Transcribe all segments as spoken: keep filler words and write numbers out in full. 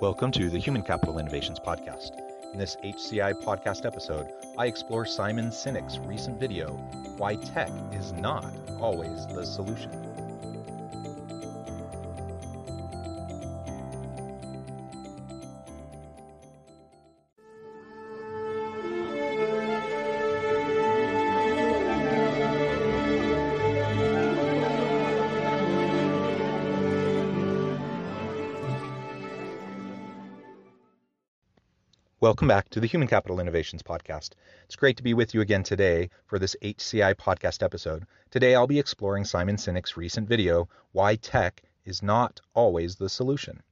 Welcome to the Human Capital Innovations Podcast. In this H C I podcast episode, I explore Simon Sinek's recent video, Why Tech is Not Always the Solution. Welcome back to the Human Capital Innovations Podcast. It's great to be with you again today for this H C I podcast episode. Today, I'll be exploring Simon Sinek's recent video, Why Tech is Not Always the Solution.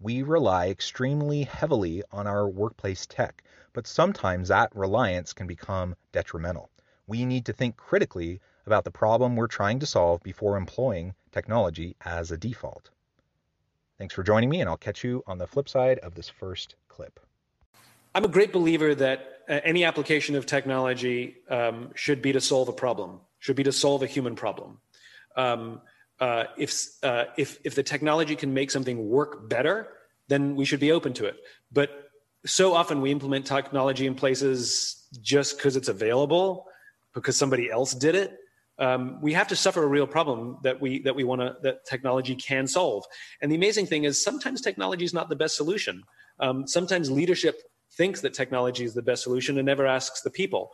We rely extremely heavily on our workplace tech, but sometimes that reliance can become detrimental. We need to think critically about the problem we're trying to solve before employing technology as a default. Thanks for joining me, and I'll catch you on the flip side of this first clip. I'm a great believer that uh, any application of technology um, should be to solve a problem, should be to solve a human problem. Um, uh, if, uh, if, if the technology can make something work better, then we should be open to it. But so often we implement technology in places just because it's available, because somebody else did it. Um, we have to suffer a real problem that we that we want to that technology can solve. And the amazing thing is sometimes technology is not the best solution. Um, sometimes leadership thinks that technology is the best solution and never asks the people.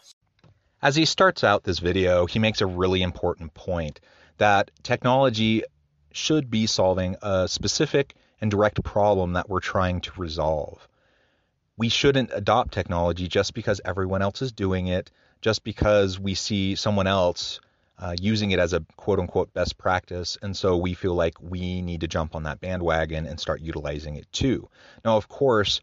As he starts out this video, he makes a really important point that technology should be solving a specific and direct problem that we're trying to resolve. We shouldn't adopt technology just because everyone else is doing it, just because we see someone else uh, using it as a quote-unquote best practice, and so we feel like we need to jump on that bandwagon and start utilizing it too. Now, of course,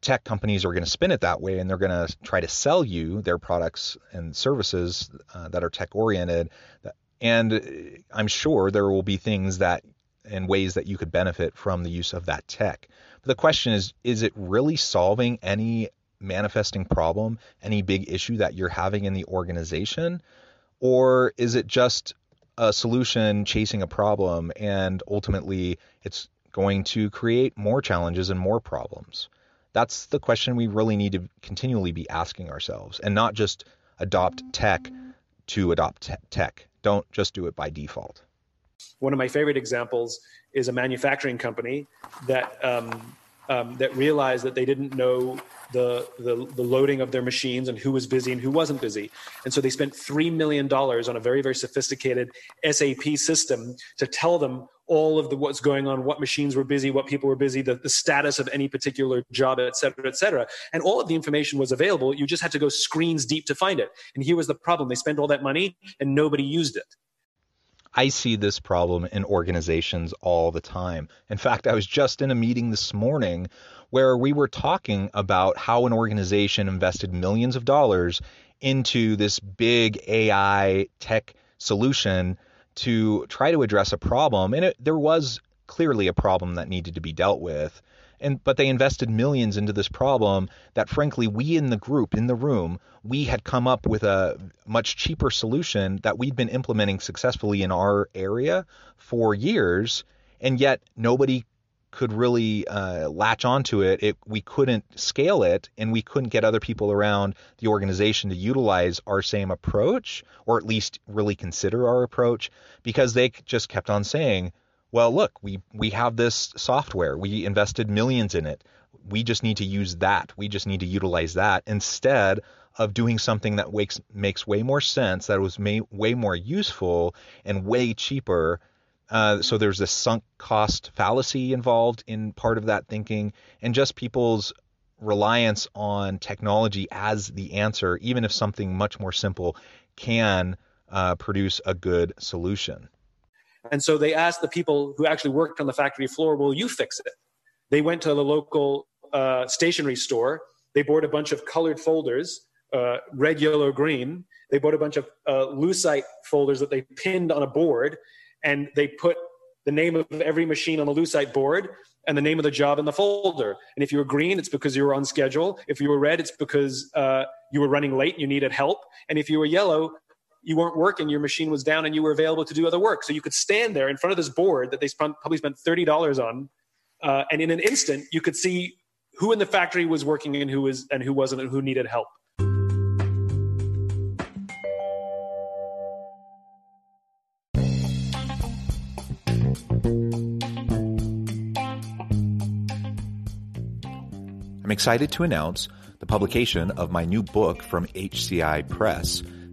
tech companies are going to spin it that way, and they're going to try to sell you their products and services uh, that are tech-oriented. And I'm sure there will be things that and ways that you could benefit from the use of that tech. But the question is, is it really solving any manifesting problem, any big issue that you're having in the organization? Or is it just a solution chasing a problem, and ultimately it's going to create more challenges and more problems? That's the question we really need to continually be asking ourselves, and not just adopt tech to adopt te- tech. Don't just do it by default. One of my favorite examples is a manufacturing company that um, um, that realized that they didn't know the, the the loading of their machines and who was busy and who wasn't busy. And so they spent three million dollars on a very, very sophisticated S A P system to tell them all of the what's going on, what machines were busy, what people were busy, the, the status of any particular job, et cetera, et cetera. And all of the information was available. You just had to go screens deep to find it. And here was the problem. They spent all that money and nobody used it. I see this problem in organizations all the time. In fact, I was just in a meeting this morning where we were talking about how an organization invested millions of dollars into this big A I tech solution to try to address a problem, and it, there was clearly a problem that needed to be dealt with, and but they invested millions into this problem that, frankly, we in the group, in the room, we had come up with a much cheaper solution that we'd been implementing successfully in our area for years, and yet nobody could really uh, latch onto it. it. We couldn't scale it, and we couldn't get other people around the organization to utilize our same approach, or at least really consider our approach, because they just kept on saying, well, look, we, we have this software. We invested millions in it. We just need to use that. We just need to utilize that instead of doing something that makes, makes way more sense, that was may, way more useful and way cheaper. Uh, so there's this sunk cost fallacy involved in part of that thinking, and just people's reliance on technology as the answer, even if something much more simple can uh, produce a good solution. And so they asked the people who actually worked on the factory floor, will you fix it? They went to the local uh, stationery store. They bought a bunch of colored folders, uh, red, yellow, green. They bought a bunch of uh, Lucite folders that they pinned on a board, and they put the name of every machine on the Lucite board and the name of the job in the folder. And if you were green, it's because you were on schedule. If you were red, it's because uh, you were running late and you needed help. And if you were yellow, you weren't working, your machine was down, and you were available to do other work. So you could stand there in front of this board that they spent, probably spent thirty dollars on, uh, and in an instant, you could see who in the factory was working and who was and who wasn't and who needed help. I'm excited to announce the publication of my new book from H C I Press,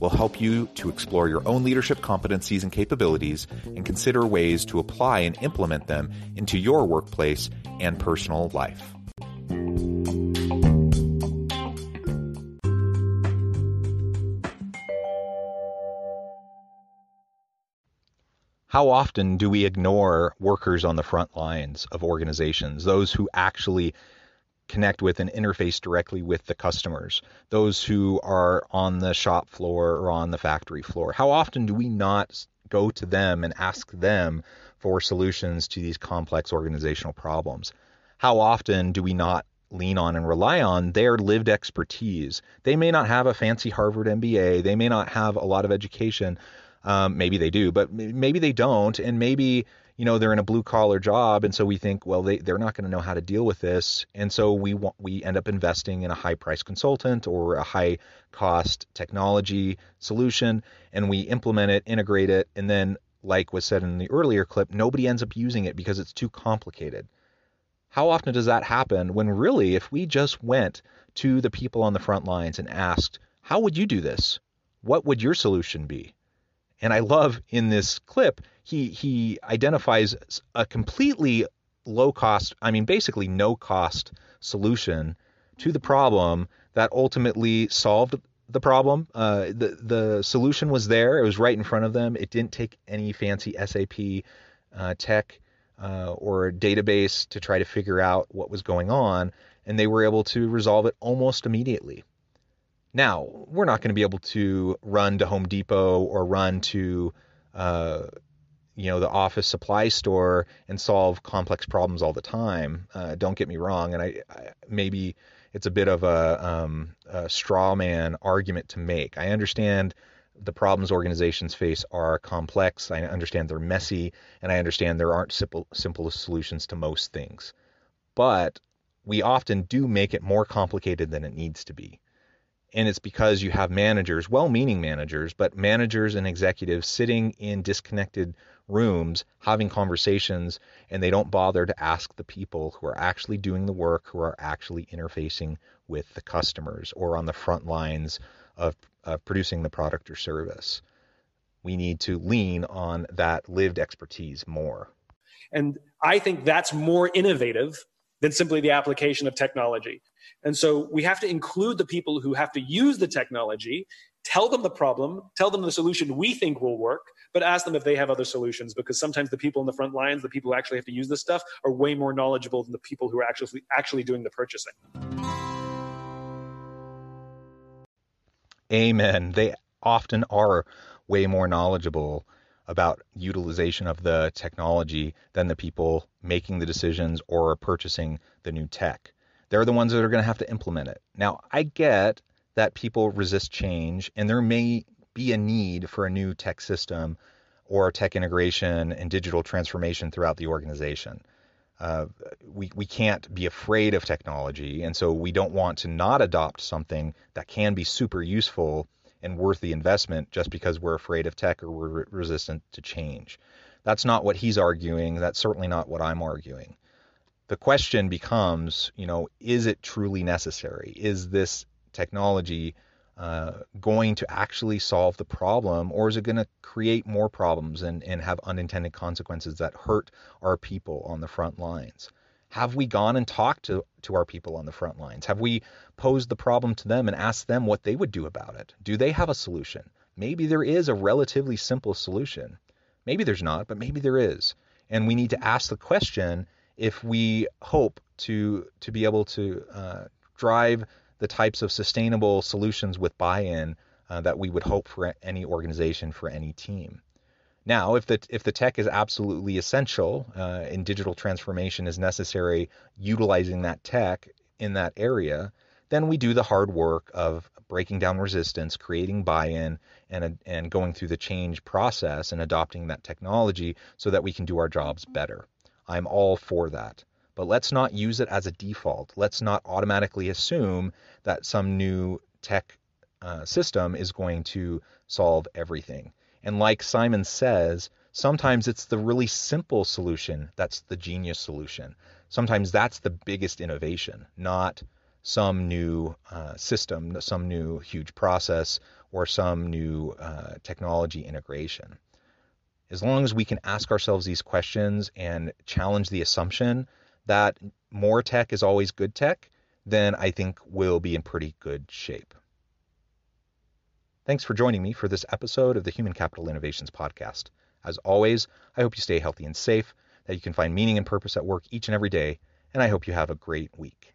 will help you to explore your own leadership competencies and capabilities and consider ways to apply and implement them into your workplace and personal life. How often do we ignore workers on the front lines of organizations, those who actually connect with and interface directly with the customers, those who are on the shop floor or on the factory floor? How often do we not go to them and ask them for solutions to these complex organizational problems? How often do we not lean on and rely on their lived expertise? They may not have a fancy Harvard M B A. They may not have a lot of education. Um, maybe they do, but maybe they don't. And maybe you know, they're in a blue collar job. And so we think, well, they, they're not going to know how to deal with this. And so we want, we end up investing in a high price consultant or a high cost technology solution. And we implement it, integrate it. And then, like was said in the earlier clip, nobody ends up using it because it's too complicated. How often does that happen when really, if we just went to the people on the front lines and asked, how would you do this? What would your solution be? And I love in this clip, he he identifies a completely low-cost, I mean, basically no-cost solution to the problem that ultimately solved the problem. Uh, the, the solution was there. It was right in front of them. It didn't take any fancy S A P uh, tech uh, or database to try to figure out what was going on, and they were able to resolve it almost immediately. Now, we're not going to be able to run to Home Depot or run to, uh, you know, the office supply store and solve complex problems all the time. Uh, don't get me wrong. And I, I maybe it's a bit of a, um, a straw man argument to make. I understand the problems organizations face are complex. I understand they're messy, and I understand there aren't simple, simple solutions to most things. But we often do make it more complicated than it needs to be. And it's because you have managers, well-meaning managers, but managers and executives sitting in disconnected rooms, having conversations, and they don't bother to ask the people who are actually doing the work, who are actually interfacing with the customers or on the front lines of, of producing the product or service. We need to lean on that lived expertise more. And I think that's more innovative than simply the application of technology. And so we have to include the people who have to use the technology, tell them the problem, tell them the solution we think will work, but ask them if they have other solutions, because sometimes the people in the front lines, the people who actually have to use this stuff, are way more knowledgeable than the people who are actually actually doing the purchasing. Amen. They often are way more knowledgeable about utilization of the technology than the people making the decisions or purchasing the new tech. They're the ones that are going to have to implement it. Now, I get that people resist change, and there may be a need for a new tech system or tech integration and digital transformation throughout the organization. Uh, we, we can't be afraid of technology, and so we don't want to not adopt something that can be super useful and worth the investment just because we're afraid of tech or we're re- resistant to change. That's not what he's arguing. That's certainly not what I'm arguing. The question becomes, you know, is it truly necessary? Is this technology uh, going to actually solve the problem, or is it going to create more problems and, and have unintended consequences that hurt our people on the front lines? Have we gone and talked to, to our people on the front lines? Have we posed the problem to them and asked them what they would do about it? Do they have a solution? Maybe there is a relatively simple solution. Maybe there's not, but maybe there is. And we need to ask the question if we hope to, to be able to uh, drive the types of sustainable solutions with buy-in uh, that we would hope for any organization, for any team. Now, if the if the tech is absolutely essential uh, and digital transformation is necessary, utilizing that tech in that area, then we do the hard work of breaking down resistance, creating buy-in, and, a, and going through the change process and adopting that technology so that we can do our jobs better. I'm all for that. But let's not use it as a default. Let's not automatically assume that some new tech uh, system is going to solve everything. And like Simon says, sometimes it's the really simple solution that's the genius solution. Sometimes that's the biggest innovation, not some new uh, system, some new huge process, or some new uh, technology integration. As long as we can ask ourselves these questions and challenge the assumption that more tech is always good tech, then I think we'll be in pretty good shape. Thanks for joining me for this episode of the Human Capital Innovations Podcast. As always, I hope you stay healthy and safe, that you can find meaning and purpose at work each and every day, and I hope you have a great week.